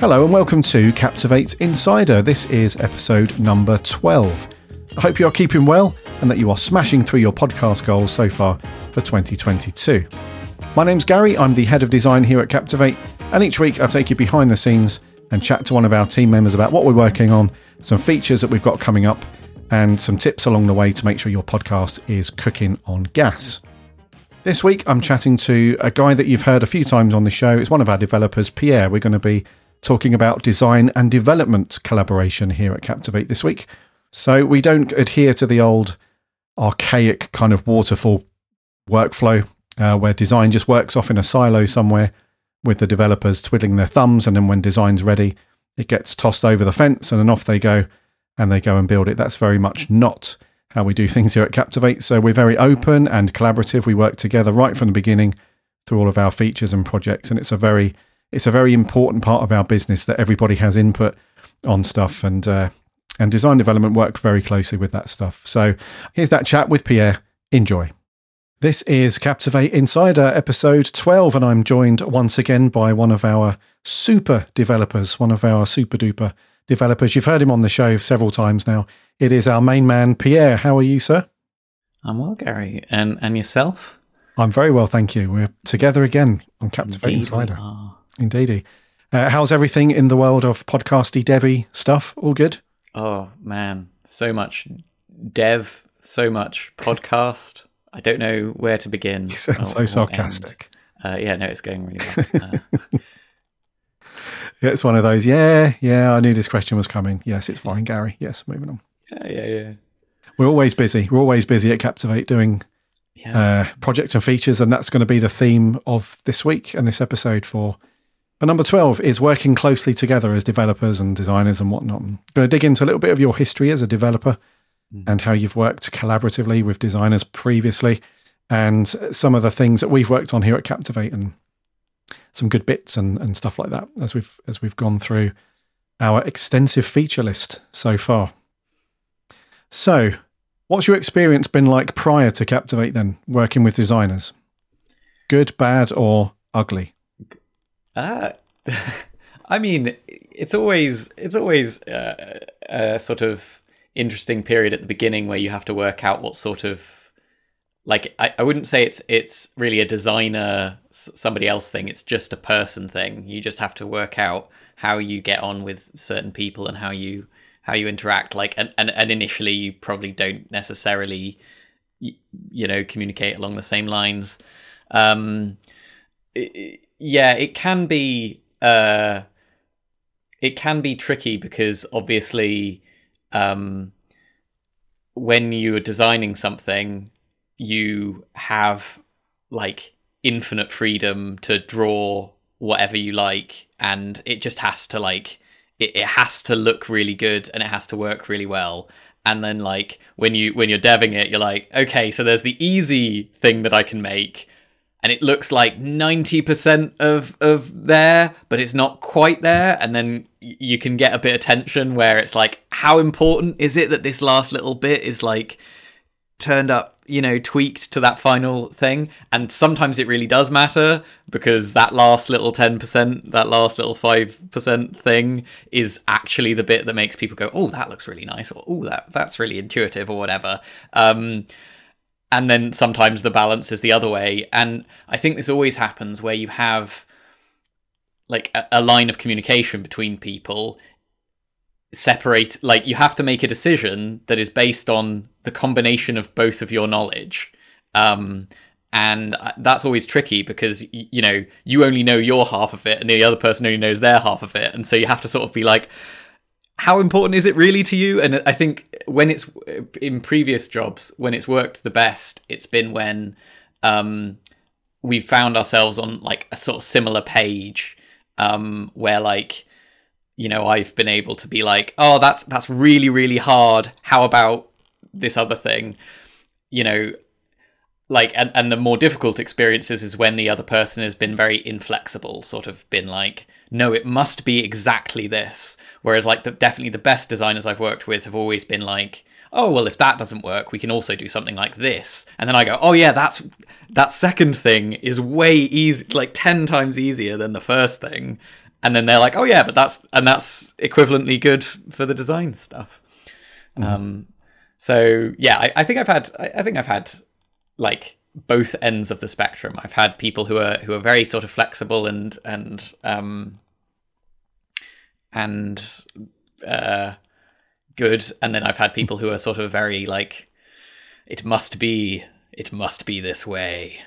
Hello and welcome to Captivate Insider. This is episode number 12. I hope you are keeping well and that you are smashing through your podcast goals so far for 2022. My name's Gary, I'm the head of design here at Captivate, and each week I take you behind the scenes and chat to one of our team members about what we're working on, some features that we've got coming up, and some tips along the way to make sure your podcast is cooking on gas. This week I'm chatting to a guy that you've heard a few times on the show. It's one of our developers, Pierre. We're going to be talking about design and development collaboration here at Captivate this week. So we don't adhere to the old archaic kind of waterfall workflow where design just works off in a silo somewhere with the developers twiddling their thumbs, and then when design's ready, it gets tossed over the fence and then off they go and build it. That's very much not how we do things here at Captivate. So we're very open and collaborative. We work together right from the beginning through all of our features and projects, and it's a very important part of our business that everybody has input on stuff, and design development work very closely with that stuff. So here's that chat with Pierre. Enjoy. This is Captivate Insider episode 12, and I'm joined once again by one of our super developers, one of our super duper developers. You've heard him on the show several times now. It is our main man, Pierre. How are you, sir? I'm well, Gary. And yourself? I'm very well, thank you. We're together again on Captivate Insider. Indeedy. How's everything in the world of podcasty devy stuff? All good? Oh, man. So much dev, so much podcast. I don't know where to begin. You sound so sarcastic. Yeah, no, it's going really well. It's one of those, yeah, I knew this question was coming. Yes, it's fine, Gary. Yes, moving on. Yeah. We're always busy. We're always busy at Captivate doing projects and features, and that's going to be the theme of this week and this episode for... But number 12 is working closely together as developers and designers and whatnot. I'm going to dig into a little bit of your history as a developer and how you've worked collaboratively with designers previously, and some of the things that we've worked on here at Captivate, and some good bits and stuff like that as we've gone through our extensive feature list so far. So what's your experience been like prior to Captivate then, working with designers? Good, bad, or ugly? I mean, it's always a sort of interesting period at the beginning where you have to work out what sort of, like, I wouldn't say it's really a designer, somebody else thing. It's just a person thing. You just have to work out how you get on with certain people and how you interact. Like, and initially you probably don't necessarily, you know, communicate along the same lines. Yeah, it can be tricky because obviously when you are designing something, you have like infinite freedom to draw whatever you like, and it just has to it has to look really good and it has to work really well. And then like when you're devving it, you're like, okay, so there's the easy thing that I can make. And it looks like 90% of there, but it's not quite there. And then you can get a bit of tension where it's like, how important is it that this last little bit is like turned up, you know, tweaked to that final thing? And sometimes it really does matter, because that last little 10%, that last little 5% thing is actually the bit that makes people go, oh, that looks really nice, or oh, that's really intuitive, or whatever. And then sometimes the balance is the other way. And I think this always happens where you have like a line of communication between people separate. Like you have to make a decision that is based on the combination of both of your knowledge. And that's always tricky because, you know, you only know your half of it and the other person only knows their half of it. And so you have to sort of be like, how important is it really to you? And I think when it's in previous jobs, when it's worked the best, it's been when we've found ourselves on like a sort of similar page where like, you know, I've been able to be like, oh, that's really, really hard. How about this other thing? You know, like, and the more difficult experiences is when the other person has been very inflexible, sort of been like, no, it must be exactly this. Whereas like definitely the best designers I've worked with have always been like, oh, well, if that doesn't work, we can also do something like this. And then I go, oh yeah, that's that second thing is way easy, like 10 times easier than the first thing. And then they're like, oh yeah, but that's equivalently good for the design stuff. Mm. So yeah, I think I've had like both ends of the spectrum. I've had people who are very sort of flexible and good, and then I've had people who are sort of very like, it must be this way.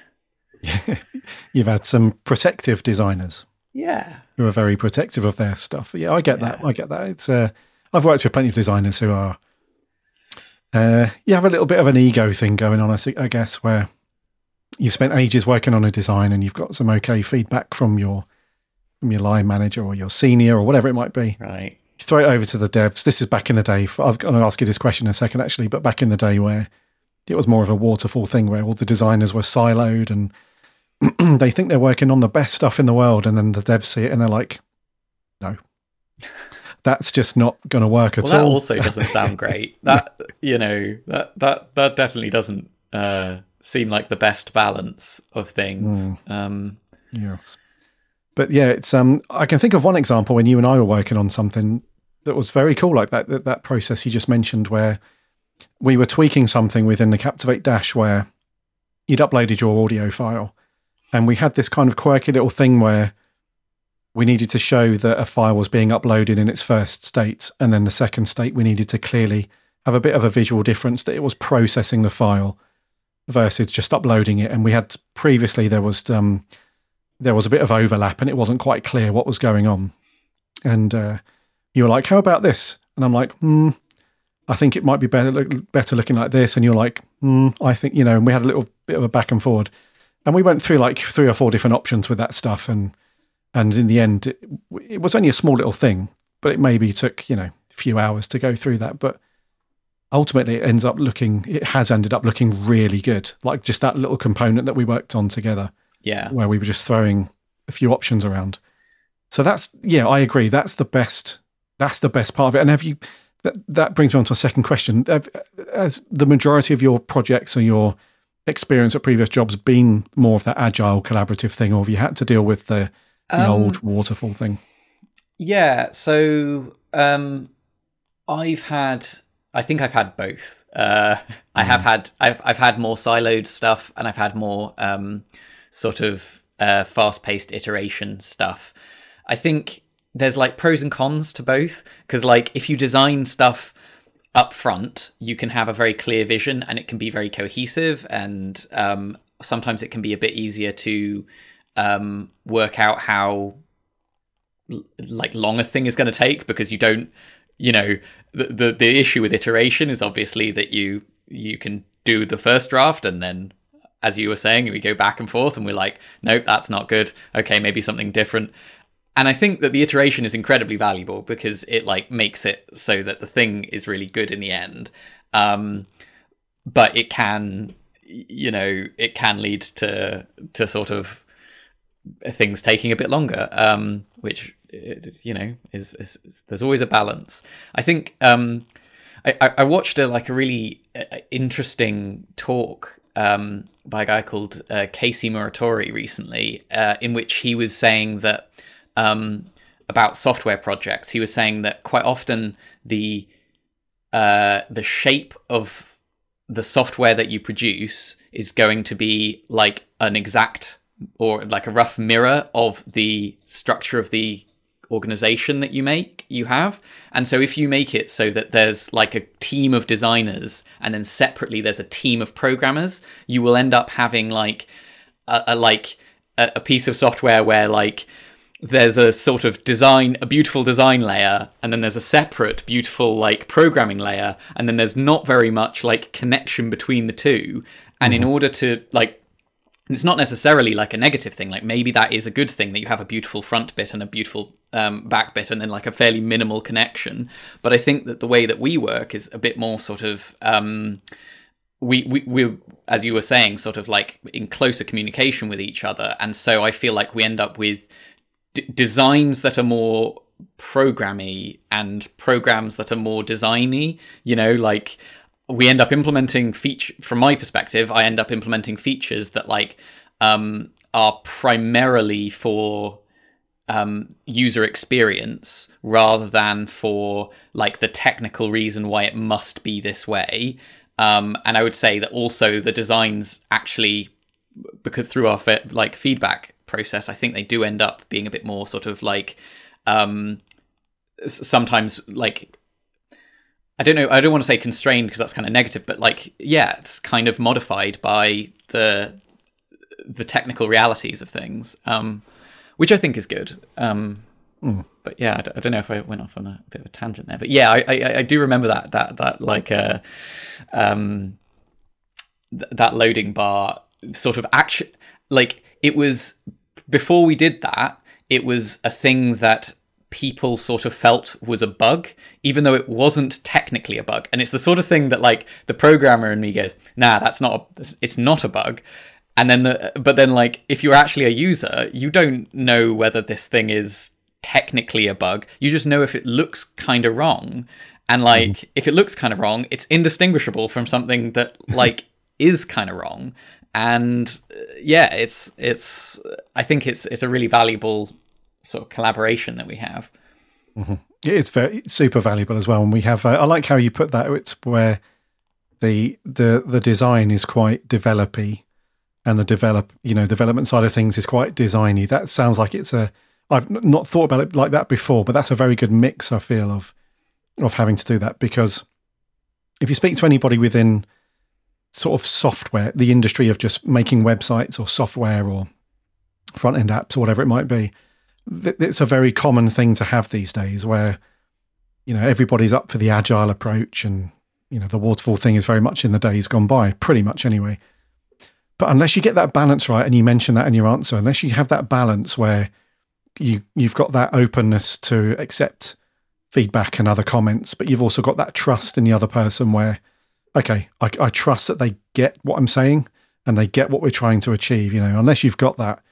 You've had some protective designers, yeah, who are very protective of their stuff. Yeah, I get that. It's I've worked with plenty of designers who are. You have a little bit of an ego thing going on, I guess, where you've spent ages working on a design and you've got some okay feedback from your line manager or your senior or whatever it might be. Right. You throw it over to the devs. This is back in the day. I'm going to ask you this question in a second, actually, but back in the day where it was more of a waterfall thing where all the designers were siloed and they think they're working on the best stuff in the world, and then the devs see it and they're like, no. That's just not going to work at all. Well, that also doesn't sound great. That, you know, that definitely doesn't seem like the best balance of things. Mm. Yes. But yeah, it's I can think of one example when you and I were working on something that was very cool, like that process you just mentioned, where we were tweaking something within the Captivate Dash where you'd uploaded your audio file. And we had this kind of quirky little thing where we needed to show that a file was being uploaded in its first state, and then the second state we needed to clearly have a bit of a visual difference that it was processing the file versus just uploading it. And we had previously there was a bit of overlap and it wasn't quite clear what was going on. And you were like, "How about this?" And I'm like, I think it might be better looking like this." And you're like, "I think, you know." And we had a little bit of a back and forward, and we went through like 3 or 4 different options with that stuff. And in the end, it was only a small little thing, but it maybe took, you know, a few hours to go through that. But ultimately, it has ended up looking really good. Like just that little component that we worked on together. Yeah. Where we were just throwing a few options around. So I agree. That's the best part of it. And that brings me on to a second question. Has the majority of your projects and your experience at previous jobs been more of that agile collaborative thing, or have you had to deal with the old waterfall thing? Yeah, so I think I've had both. I've had more siloed stuff, and I've had more sort of fast-paced iteration stuff. I think there's like pros and cons to both, because like if you design stuff up front, you can have a very clear vision and it can be very cohesive, and sometimes it can be a bit easier to work out how like long a thing is going to take, because you don't, you know, the issue with iteration is obviously that you can do the first draft, and then, as you were saying, we go back and forth and we're like, nope, that's not good, okay, maybe something different. And I think that the iteration is incredibly valuable because it like makes it so that the thing is really good in the end, but it can, you know, it can lead to sort of things taking a bit longer, which, you know, is there's always a balance. I think I watched a really interesting talk by a guy called Casey Muratori recently, in which he was saying that about software projects, he was saying that quite often the shape of the software that you produce is going to be like an exact or like a rough mirror of the structure of the organization that you have. And so if you make it so that there's like a team of designers and then separately there's a team of programmers, you will end up having like a piece of software where like there's a sort of design, a beautiful design layer, and then there's a separate beautiful like programming layer, and then there's not very much like connection between the two. And in order to like, and it's not necessarily like a negative thing, like maybe that is a good thing that you have a beautiful front bit and a beautiful back bit and then like a fairly minimal connection. But I think that the way that we work is a bit more sort of, we're, as you were saying, sort of like in closer communication with each other. And so I feel like we end up with designs that are more programmy and programs that are more designy, you know, like... We end up implementing feature. From my perspective, I end up implementing features that like are primarily for user experience rather than for like the technical reason why it must be this way. And I would say that also the designs actually, because through our feedback process, I think they do end up being a bit more sort of like sometimes like, I don't know, I don't want to say constrained because that's kind of negative, but like, yeah, it's kind of modified by the technical realities of things, which I think is good. But yeah, I don't know if I went off on a bit of a tangent there, but yeah, I do remember that like that loading bar sort of action, like it was before we did that, it was a thing that people sort of felt was a bug, even though it wasn't technically a bug. And it's the sort of thing that like the programmer in me goes, nah, it's not a bug. And then but then like, if you're actually a user, you don't know whether this thing is technically a bug. You just know if it looks kind of wrong. And like, if it looks kind of wrong, it's indistinguishable from something that like is kind of wrong. And yeah, it's, I think it's a really valuable sort of collaboration that we have. Mm-hmm. It is super valuable as well, and we have. I like how you put that. It's where the design is quite developy, and the development side of things is quite designy. That sounds like it's a. I've not thought about it like that before, but that's a very good mix. I feel of having to do that, because if you speak to anybody within sort of software, the industry of just making websites or software or front end apps or whatever it might be. It's a very common thing to have these days where, you know, everybody's up for the agile approach and, you know, the waterfall thing is very much in the days gone by, pretty much anyway. But unless you get that balance right, and you mentioned that in your answer, unless you have that balance where you've got that openness to accept feedback and other comments, but you've also got that trust in the other person where, okay, I trust that they get what I'm saying and they get what we're trying to achieve, you know, unless you've got that,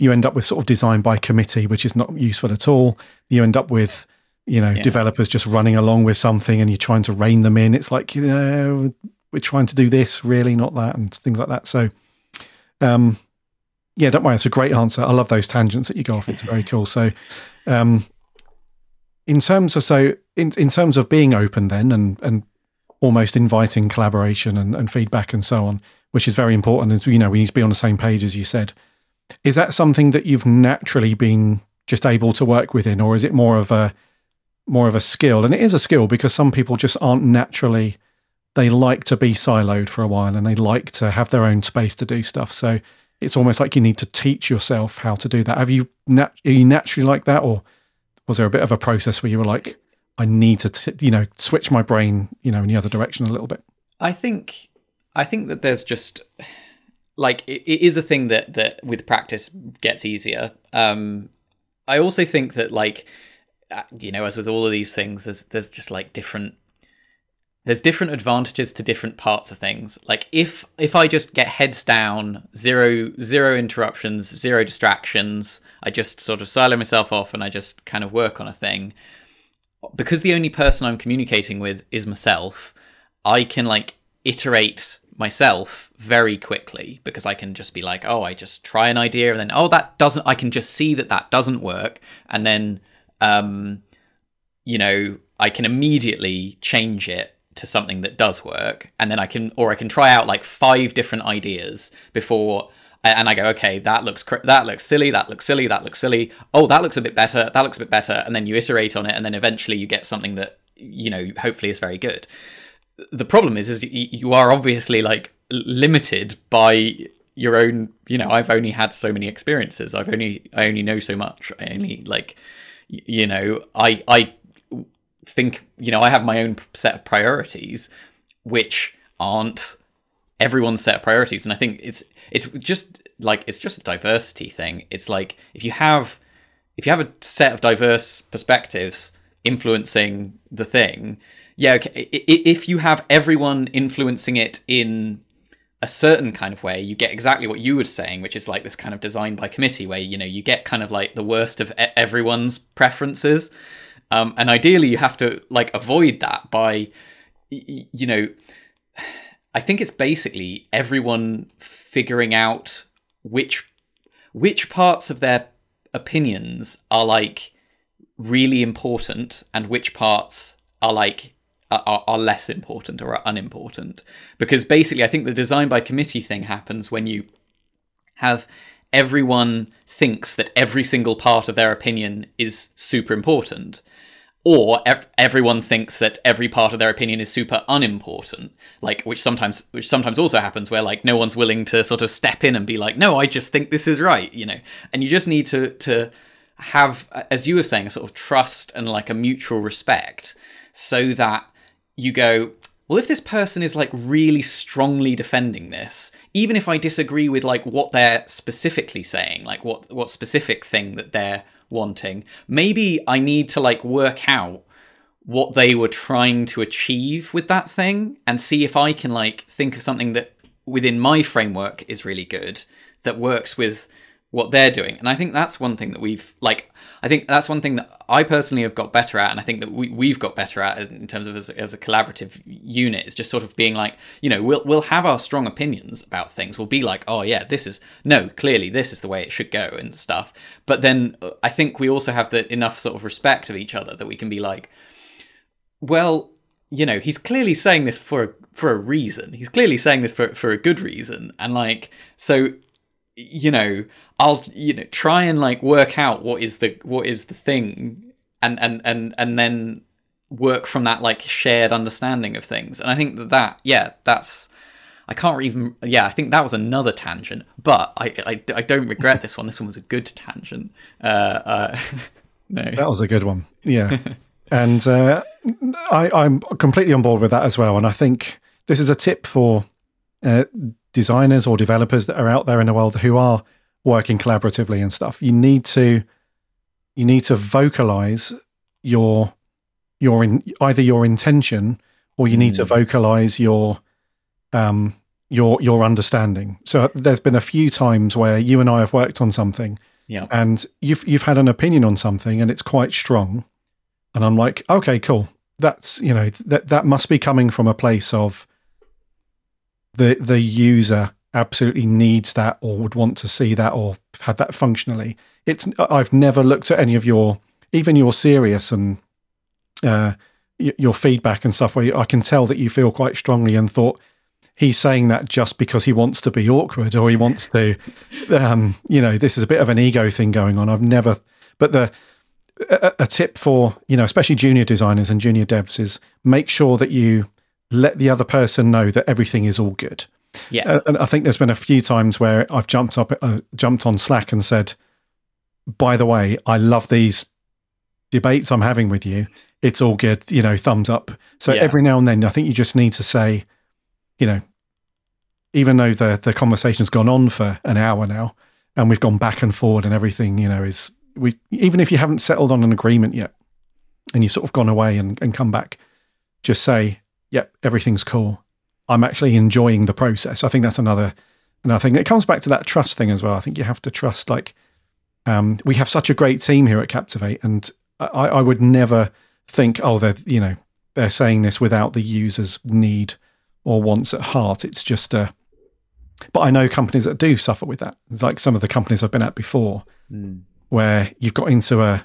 you end up with sort of design by committee, which is not useful at all. You end up with, you know, developers just running along with something and you're trying to rein them in. It's like, you know, we're trying to do this, really, not that, and things like that. So, yeah, don't worry. It's a great answer. I love those tangents that you go off. It's very cool. So, in terms of being open then and almost inviting collaboration and feedback and so on, which is very important. And, you know, we need to be on the same page, as you said. Is that something that you've naturally been just able to work within, or is it more of a skill? And it is a skill, because some people just aren't naturally, they like to be siloed for a while and they like to have their own space to do stuff. So it's almost like you need to teach yourself how to do that. Are you naturally like that, or was there a bit of a process where you were like, I need to, switch my brain, in the other direction a little bit? I think that there's just... like it is a thing that with practice gets easier. I also think that, like, as with all of these things, there's just like different advantages to different parts of things. Like if I just get heads down, zero interruptions, zero distractions, I just sort of silo myself off and I just kind of work on a thing, because the only person I'm communicating with is myself, I can like iterate myself very quickly, because I can just be like, oh, I just try an idea, and then, oh, that doesn't, I can just see that doesn't work, and then I can immediately change it to something that does work, and then I can try out like 5 different ideas before, and I go, okay, that looks silly, oh, that looks a bit better, and then you iterate on it, and then eventually you get something that, you know, hopefully is very good. The problem is you are obviously like limited by your own, I've only had so many experiences. I only know so much. I think, I have my own set of priorities, which aren't everyone's set of priorities. And I think it's just a diversity thing. It's like, if you have a set of diverse perspectives influencing the thing, yeah, okay. If you have everyone influencing it in a certain kind of way, you get exactly what you were saying, which is like this kind of design by committee where, you get kind of like the worst of everyone's preferences. And ideally you have to like avoid that by, I think it's basically everyone figuring out which parts of their opinions are like really important and which parts are like are less important or are unimportant. Because basically I think the design by committee thing happens when you have everyone thinks that every single part of their opinion is super important, or everyone thinks that every part of their opinion is super unimportant, like which sometimes also happens, where like no one's willing to sort of step in and be like, no, I just think this is right, you know. And you just need to have, as you were saying, a sort of trust and like a mutual respect, so that you go, well, if this person is like really strongly defending this, even if I disagree with like what they're specifically saying, like what specific thing that they're wanting, maybe I need to like work out what they were trying to achieve with that thing and see if I can like think of something that within my framework is really good that works with what they're doing. And I think that's one thing that we've like, I think that's one thing that I personally have got better at, and I think that we've got better at in terms of as a collaborative unit, is just sort of being like, you know, we'll have our strong opinions about things. We'll be like, oh yeah, this is, no, clearly this is the way it should go and stuff. But then I think we also have the enough sort of respect of each other that we can be like, well, you know, he's clearly saying this for a reason. He's clearly saying this for a good reason. And like, so, you know, I'll, you know, try and like work out what is the thing and then work from that like shared understanding of things. And I think I think that was another tangent, but I don't regret this one. This one was a good tangent. No, that was a good one. Yeah. And I'm completely on board with that as well. And I think this is a tip for designers or developers that are out there in the world who are working collaboratively and stuff. You need to vocalize either your intention, or you need to vocalize your understanding. So there's been a few times where you and I have worked on something, yeah, and you've had an opinion on something and it's quite strong, and I'm like, okay, cool, that's, you know, that must be coming from a place of the user absolutely needs that, or would want to see that, or had that functionally. I've never looked at any of your serious and your feedback and stuff, where I can tell that you feel quite strongly and thought, he's saying that just because he wants to be awkward, or he wants to, you know, this is a bit of an ego thing going on. I've never, but a tip for, you know, especially junior designers and junior devs is make sure that you let the other person know that everything is all good. Yeah, and I think there's been a few times where I've jumped on Slack and said, "By the way, I love these debates I'm having with you. It's all good, you know, thumbs up." So every now and then, I think you just need to say, you know, even though the conversation's gone on for an hour now, and we've gone back and forward and everything, you know, even if you haven't settled on an agreement yet, and you've sort of gone away and come back, just say, "Yep, everything's cool. I'm actually enjoying the process." I think that's another thing. It comes back to that trust thing as well. I think you have to trust, like, we have such a great team here at Captivate, and I would never think, oh, they're saying this without the user's need or wants at heart. It's just, but I know companies that do suffer with that. It's like some of the companies I've been at before, where you've got into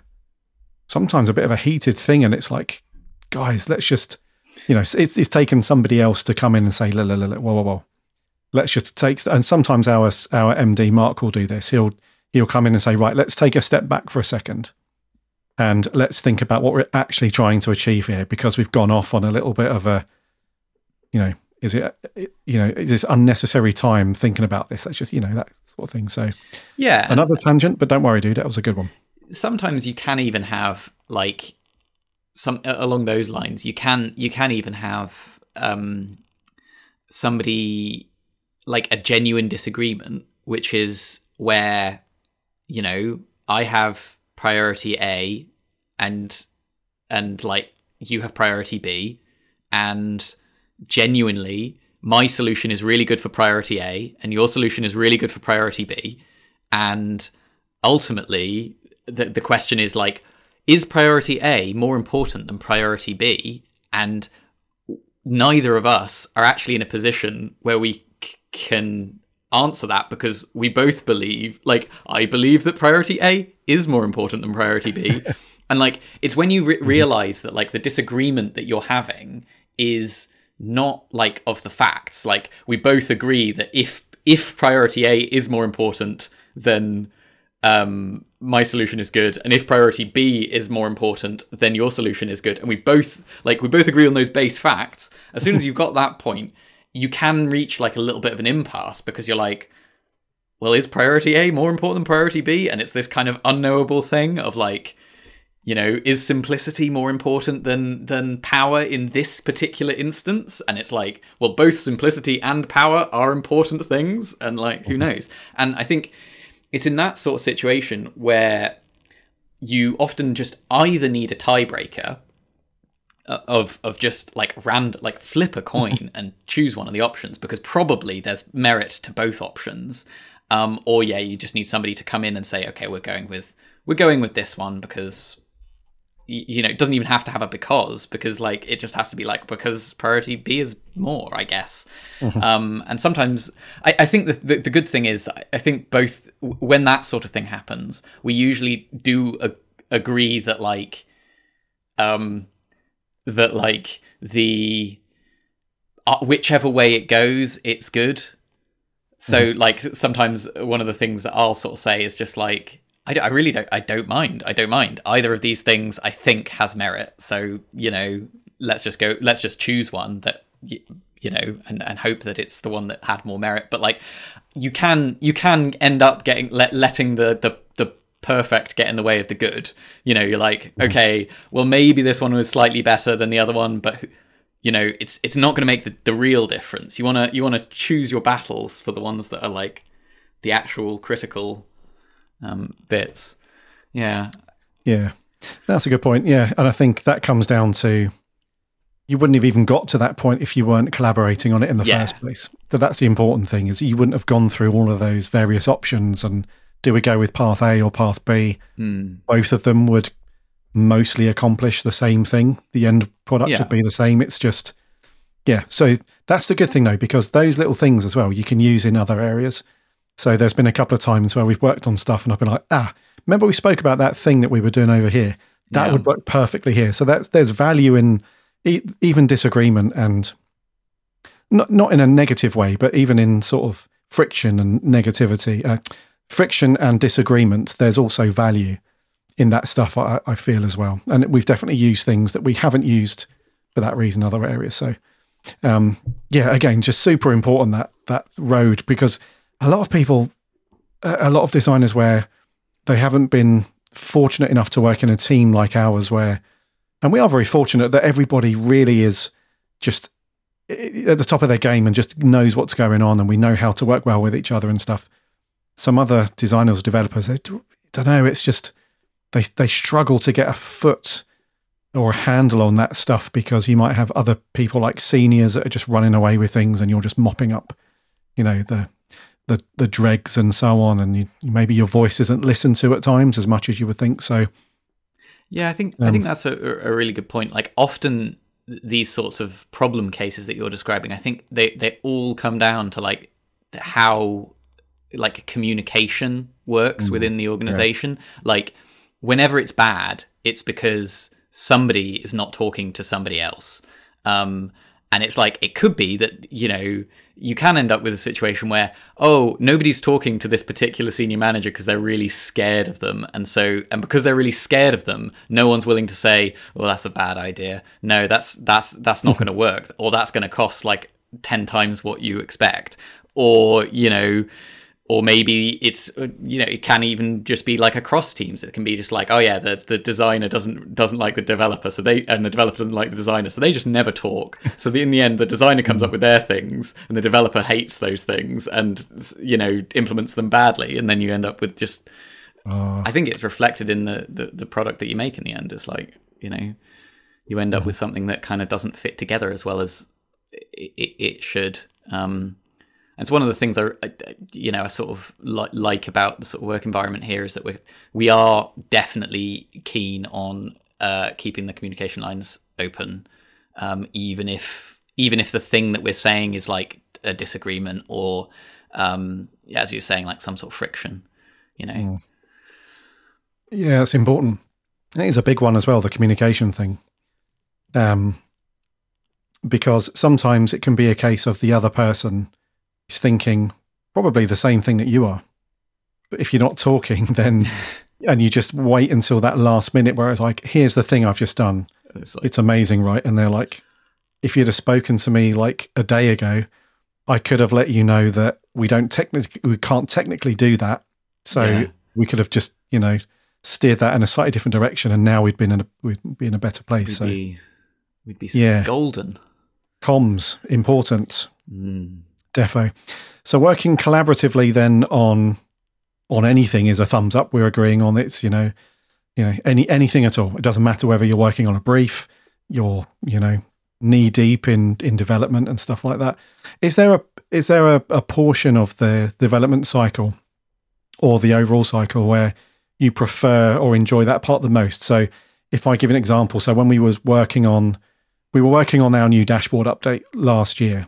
sometimes a bit of a heated thing, and it's like, guys, let's just, you know, it's taken somebody else to come in and say, whoa, let's just take. And sometimes our MD Mark will do this. He'll come in and say, right, let's take a step back for a second, and let's think about what we're actually trying to achieve here, because we've gone off on a little bit of a, you know, is this unnecessary time thinking about this? That's just, you know, that sort of thing. So yeah, another tangent, but don't worry, dude, that was a good one. Sometimes you can even have like, some along those lines, you can even have somebody like a genuine disagreement, which is where, you know, I have priority A and like you have priority B, and genuinely my solution is really good for priority A and your solution is really good for priority B, and ultimately the question is like, is priority A more important than priority B? And neither of us are actually in a position where we can answer that because we both believe, like, I believe that priority A is more important than priority B. And, like, it's when you realize that, like, the disagreement that you're having is not, like, of the facts. Like, we both agree that if priority A is more important, then my solution is good. And if priority B is more important, then your solution is good. And we both agree on those base facts. As soon as you've got that point, you can reach, like, a little bit of an impasse because you're like, well, is priority A more important than priority B? And it's this kind of unknowable thing of, like, you know, is simplicity more important than power in this particular instance? And it's like, well, both simplicity and power are important things. And, like, who knows? And I think it's in that sort of situation where you often just either need a tiebreaker of just, like, random, like, flip a coin and choose one of the options because probably there's merit to both options, or yeah, you just need somebody to come in and say, okay, we're going with this one because, you know, it doesn't even have to have a because like it just has to be like because priority B is more, I guess. Mm-hmm. And sometimes I think the good thing is that I think both when that sort of thing happens, we usually do agree that like the whichever way it goes, it's good. So mm-hmm. like sometimes one of the things that I'll sort of say is just like, I don't mind either of these things. I think has merit. So, you know, let's just choose one that, you know, and hope that it's the one that had more merit. But like you can end up getting letting the perfect get in the way of the good. You know, you're like, okay, well, maybe this one was slightly better than the other one, but, you know, it's not going to make the real difference. You want to choose your battles for the ones that are like the actual critical bits. Yeah, that's a good point. Yeah, and I think that comes down to you wouldn't have even got to that point if you weren't collaborating on it in the first place. So that's the important thing, is you wouldn't have gone through all of those various options and do we go with path A or path B? Mm. Both of them would mostly accomplish the same thing. The end product would be the same. It's just, yeah. So that's the good thing though, because those little things as well, you can use in other areas. So there's been a couple of times where we've worked on stuff and I've been like, remember we spoke about that thing that we were doing over here? That would work perfectly here. So there's value in even disagreement, and not in a negative way, but even in sort of friction and negativity, friction and disagreement, there's also value in that stuff, I feel as well. And we've definitely used things that we haven't used for that reason in other areas. So, again, just super important that road, because a lot of people, a lot of designers where they haven't been fortunate enough to work in a team like ours where, and we are very fortunate that everybody really is just at the top of their game and just knows what's going on and we know how to work well with each other and stuff. Some other designers or developers, I don't know, it's just they struggle to get a foot or a handle on that stuff because you might have other people like seniors that are just running away with things and you're just mopping up, you know, the dregs and so on, and maybe your voice isn't listened to at times as much as you would think. So, yeah, I think that's a really good point. Like often these sorts of problem cases that you're describing, I think they all come down to like how like communication works within the organization. Yeah. Like whenever it's bad, it's because somebody is not talking to somebody else. And it's like, it could be that, you know, you can end up with a situation where, oh, nobody's talking to this particular senior manager because they're really scared of them. And because they're really scared of them, no one's willing to say, well, that's a bad idea. No, that's not going to work. Or that's going to cost like 10 times what you expect. Or, you know, or maybe it's, you know, it can even just be like across teams. It can be just like, oh yeah, the designer doesn't like the developer, and the developer doesn't like the designer, so they just never talk. So in the end, the designer comes up with their things, and the developer hates those things, and you know, implements them badly, and then you end up with just. I think it's reflected in the product that you make in the end. It's like, you know, you end up with something that kind of doesn't fit together as well as it should. It's one of the things I sort of like about the sort of work environment here is that we are definitely keen on keeping the communication lines open, even if the thing that we're saying is like a disagreement or as you're saying, like some sort of friction, you know. Mm. Yeah, it's important. I think it's a big one as well, the communication thing. Because sometimes it can be a case of the other person is thinking probably the same thing that you are. But if you're not talking, then and you just wait until that last minute where it's like, here's the thing I've just done. It's amazing, right? And they're like, if you'd have spoken to me like a day ago, I could have let you know that we can't technically do that. So we could have just, you know, steered that in a slightly different direction, and now we'd be in a better place. We'd be golden. Comms, important. Mm. Defo. So working collaboratively then on anything is a thumbs up. We're agreeing on it's, you know, anything at all. It doesn't matter whether you're working on a brief, you're, you know, knee deep in development and stuff like that. Is there a portion of the development cycle or the overall cycle where you prefer or enjoy that part the most? So if I give an example, so when we were working on our new dashboard update last year,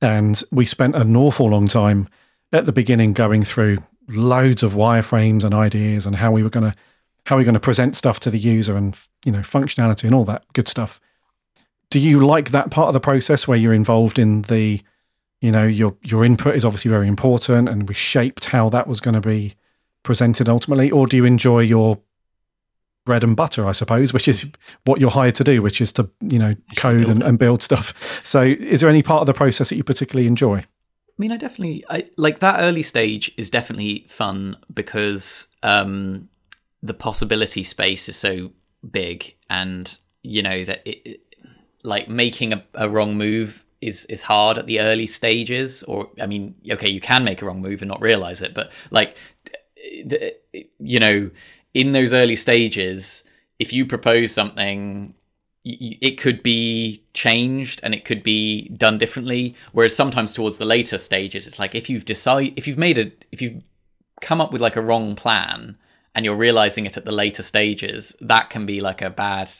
and we spent an awful long time at the beginning going through loads of wireframes and ideas and how we're going to present stuff to the user and, you know, functionality and all that good stuff. Do you like that part of the process where you're involved in the, you know, your input is obviously very important and we shaped how that was going to be presented ultimately? Or do you enjoy your bread and butter, I suppose, which is what you're hired to do, which is to, you know, code and build stuff. So is there any part of the process that you particularly enjoy? I mean, I like that early stage is definitely fun because the possibility space is so big, and, you know, that it, like making a wrong move is hard at the early stages. Or, I mean, okay, you can make a wrong move and not realize it, but like, you know, in those early stages, if you propose something, it could be changed and it could be done differently. Whereas sometimes towards the later stages, it's like if you've come up with like a wrong plan and you're realizing it at the later stages, that can be like a bad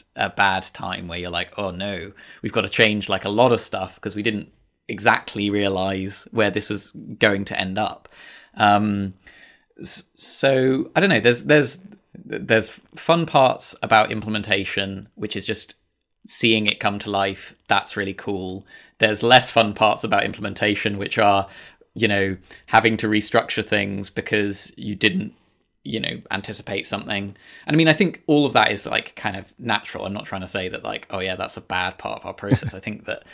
time where you're like, oh no, we've got to change like a lot of stuff because we didn't exactly realize where this was going to end up. So I don't know, there's fun parts about implementation, which is just seeing it come to life. That's really cool. There's less fun parts about implementation, which are, you know, having to restructure things because you didn't, you know, anticipate something. And I mean, I think all of that is like kind of natural. I'm not trying to say that like, oh yeah, that's a bad part of our process. I think that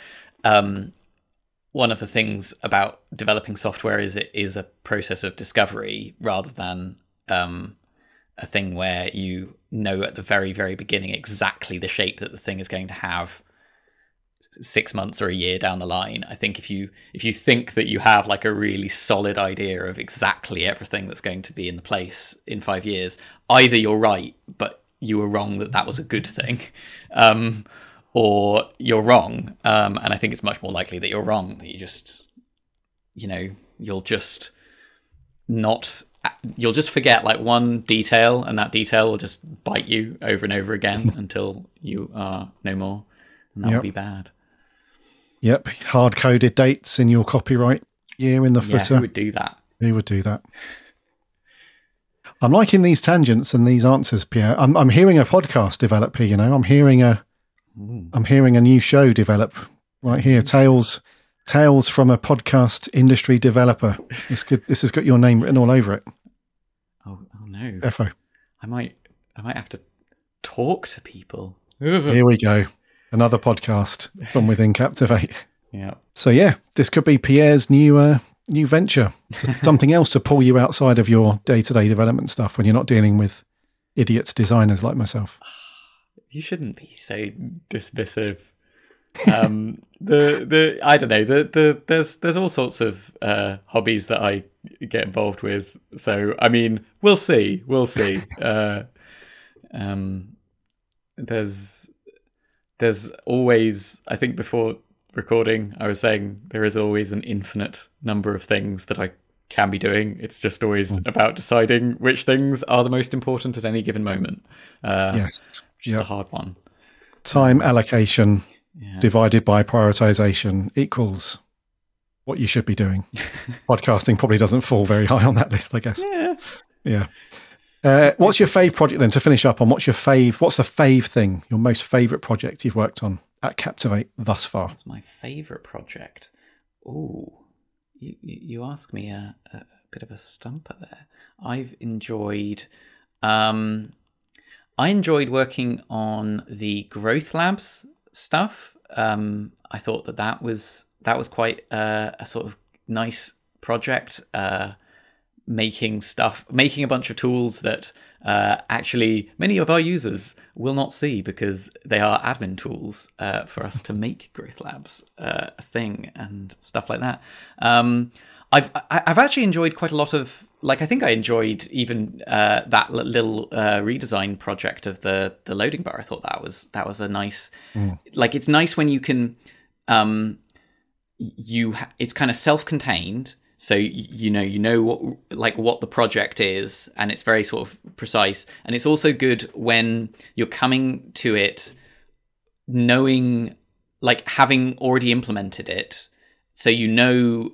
one of the things about developing software is it is a process of discovery rather than a thing where you know at the very, very beginning exactly the shape that the thing is going to have 6 months or a year down the line. I think if you think that you have like a really solid idea of exactly everything that's going to be in the place in 5 years, either you're right, but you were wrong that was a good thing, or you're wrong, and I think it's much more likely that you're wrong, that you just, you know, you'll just forget like one detail, and that detail will just bite you over and over again until you are no more, and that'll be bad. Yep, hard-coded dates in your copyright year in the footer. Who would do that? I'm liking these tangents and these answers, Pierre. I'm hearing a podcast developer, you know. I'm hearing a new show develop right here. Tales from a podcast industry developer. It's good. This has got your name written all over it. Oh no. Defo. I might have to talk to people. Here we go. Another podcast from within Captivate. Yeah. So yeah, this could be Pierre's new venture. Something else to pull you outside of your day-to-day development stuff when you're not dealing with idiots designers like myself. You shouldn't be so dismissive. I don't know. There's all sorts of hobbies that I get involved with. So I mean, we'll see. There's always. I think before recording, I was saying there is always an infinite number of things that I can be doing. It's just always about deciding which things are the most important at any given moment. Yes. Which is the hard one. Time allocation divided by prioritization equals what you should be doing. Podcasting probably doesn't fall very high on that list, I guess. Yeah. What's your fave project then? To finish up on, what's the fave thing, your most favourite project you've worked on at Captivate thus far? What's my favourite project? Oh, you ask me a bit of a stumper there. I've enjoyed... I enjoyed working on the Growth Labs stuff. I thought that was quite a sort of nice project. Making a bunch of tools that actually many of our users will not see because they are admin tools for us to make Growth Labs a thing and stuff like that. I've actually enjoyed quite a lot of, like, I think I enjoyed even that little redesign project of the loading bar. I thought that was a nice, like, it's nice when you can, it's kind of self-contained. So, you know what the project is, and it's very sort of precise. And it's also good when you're coming to it knowing, like, having already implemented it. So, you know,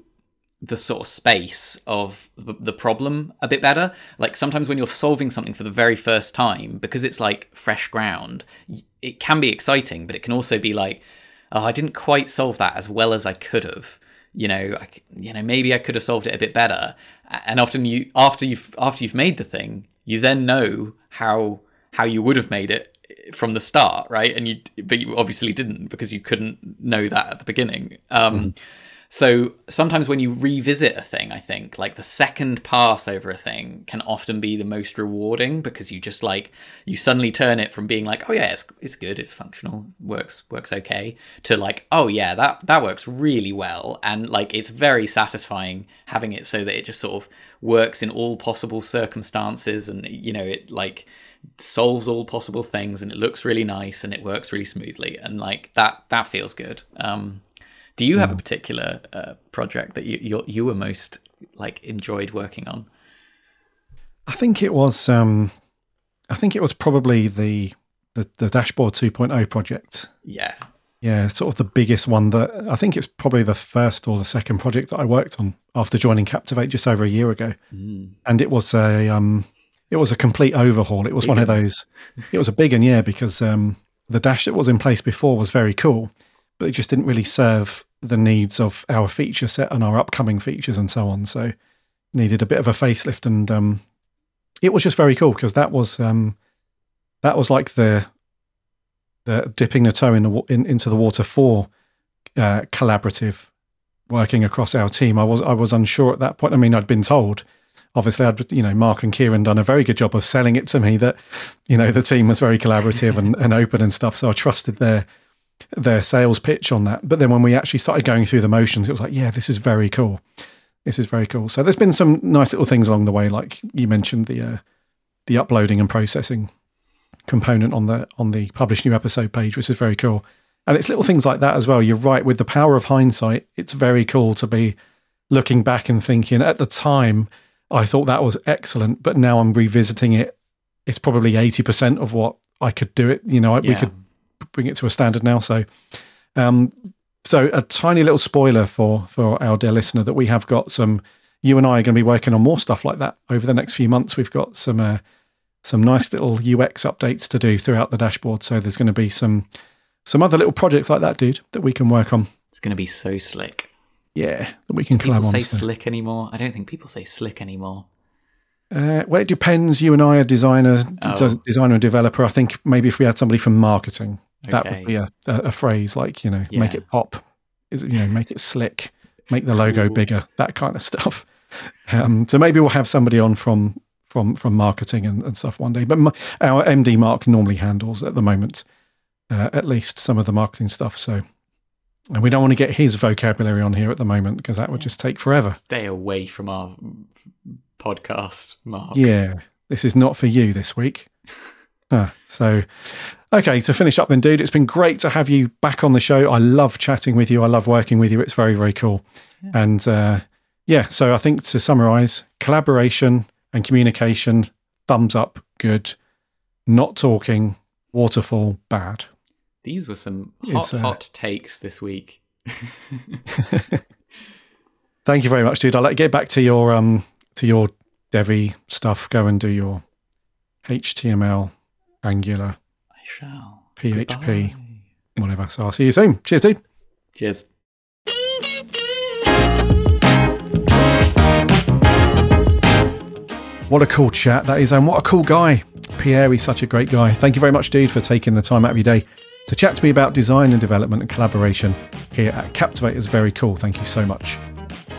the sort of space of the problem a bit better. Like sometimes when you're solving something for the very first time, because it's like fresh ground, it can be exciting, but it can also be like, oh, I didn't quite solve that as well as I could have. Maybe I could have solved it a bit better. And often after you've made the thing, you then know how you would have made it from the start, right? And but you obviously didn't, because you couldn't know that at the beginning. So sometimes when you revisit a thing, I think, like, the second pass over a thing can often be the most rewarding, because you just, like, you suddenly turn it from being like, oh yeah, it's good, it's functional, works okay, to like, oh yeah, that works really well. And, like, it's very satisfying having it so that it just sort of works in all possible circumstances, and, you know, it, like, solves all possible things, and it looks really nice, and it works really smoothly, and, like, that feels good. Do you have a particular project that you were most, like, enjoyed working on? I think it was probably the Dashboard 2.0 project. Yeah, sort of the biggest one. That I think it's probably the first or the second project that I worked on after joining Captivate just over a year ago. And it was a complete overhaul. It was one of those. It was a big one, yeah, because the dash that was in place before was very cool, but it just didn't really serve the needs of our feature set and our upcoming features and so on. So needed a bit of a facelift, and it was just very cool, because that was like the dipping the toe into the water for collaborative working across our team. I was unsure at that point. I mean, I'd been told, obviously, Mark and Kieran done a very good job of selling it to me that, you know, the team was very collaborative and open and stuff. So I trusted their sales pitch on that. But then when we actually started going through the motions, it was like, yeah, this is very cool. So there's been some nice little things along the way, like you mentioned, the uploading and processing component on the publish new episode page, which is very cool. And it's little things like that as well. You're right, with the power of hindsight, it's very cool to be looking back and thinking, at the time I thought that was excellent, but now I'm revisiting it, it's probably 80% of what I could do it, we could bring it to a standard now. So a tiny little spoiler for our dear listener that we have got some, you and I are going to be working on more stuff like that over the next few months. We've got some nice little UX updates to do throughout the dashboard. So there's going to be some other little projects like that, dude, that we can work on. It's going to be so slick. Yeah, that we can collab on. People say slick anymore? I don't think people say slick anymore. Well, it depends. You and I are designer and developer. I think maybe if we had somebody from marketing, that would be a phrase like, make it pop, make it slick, make the logo bigger, that kind of stuff. So maybe we'll have somebody on from marketing and stuff one day. But our MD Mark normally handles at the moment, at least some of the marketing stuff. So, and we don't want to get his vocabulary on here at the moment, because that would just take forever. Stay away from our podcast, Mark. Yeah, this is not for you this week. So. Okay, to finish up then, dude, it's been great to have you back on the show. I love chatting with you. I love working with you. It's very, very cool. Yeah. And so I think to summarize, collaboration and communication, thumbs up, good. Not talking, waterfall, bad. These were some hot takes this week. Thank you very much, dude. I'll let you get back to your Devi stuff. Go and do your HTML, Angular, I shall. PHP, goodbye. Whatever. So I'll see you soon. Cheers, dude. Cheers. What a cool chat that is, and what a cool guy. Pierre, he's such a great guy. Thank you very much, dude, for taking the time out of your day to chat to me about design and development and collaboration here at Captivate. It's very cool. Thank you so much.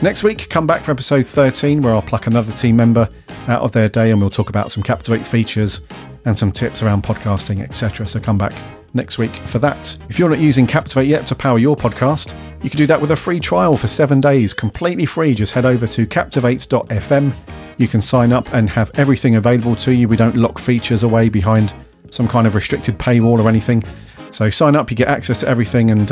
Next week, come back for episode 13, where I'll pluck another team member out of their day and we'll talk about some Captivate features and some tips around podcasting, etc. So come back next week for that. If you're not using Captivate yet to power your podcast, you can do that with a free trial for 7 days, completely free. Just head over to captivate.fm. You can sign up and have everything available to you. We don't lock features away behind some kind of restricted paywall or anything. So sign up, you get access to everything, and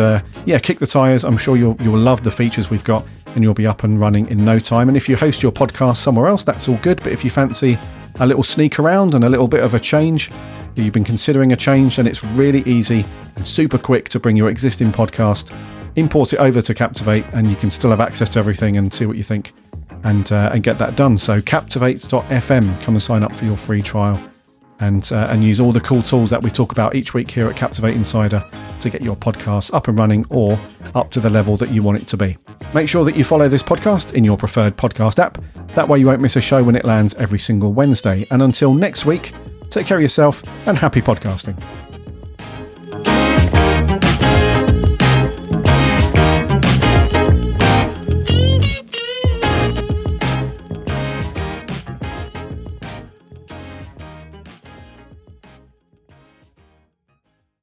kick the tires. I'm sure you'll love the features we've got, and you'll be up and running in no time. And if you host your podcast somewhere else, that's all good. But if you fancy a little sneak around and a little bit of a change, you've been considering a change, then it's really easy and super quick to bring your existing podcast, import it over to Captivate, and you can still have access to everything and see what you think and get that done. So captivate.fm, come and sign up for your free trial and use all the cool tools that we talk about each week here at Captivate Insider to get your podcast up and running or up to the level that you want it to be. Make sure that you follow this podcast in your preferred podcast app. That way you won't miss a show when it lands every single Wednesday. And until next week, take care of yourself and happy podcasting.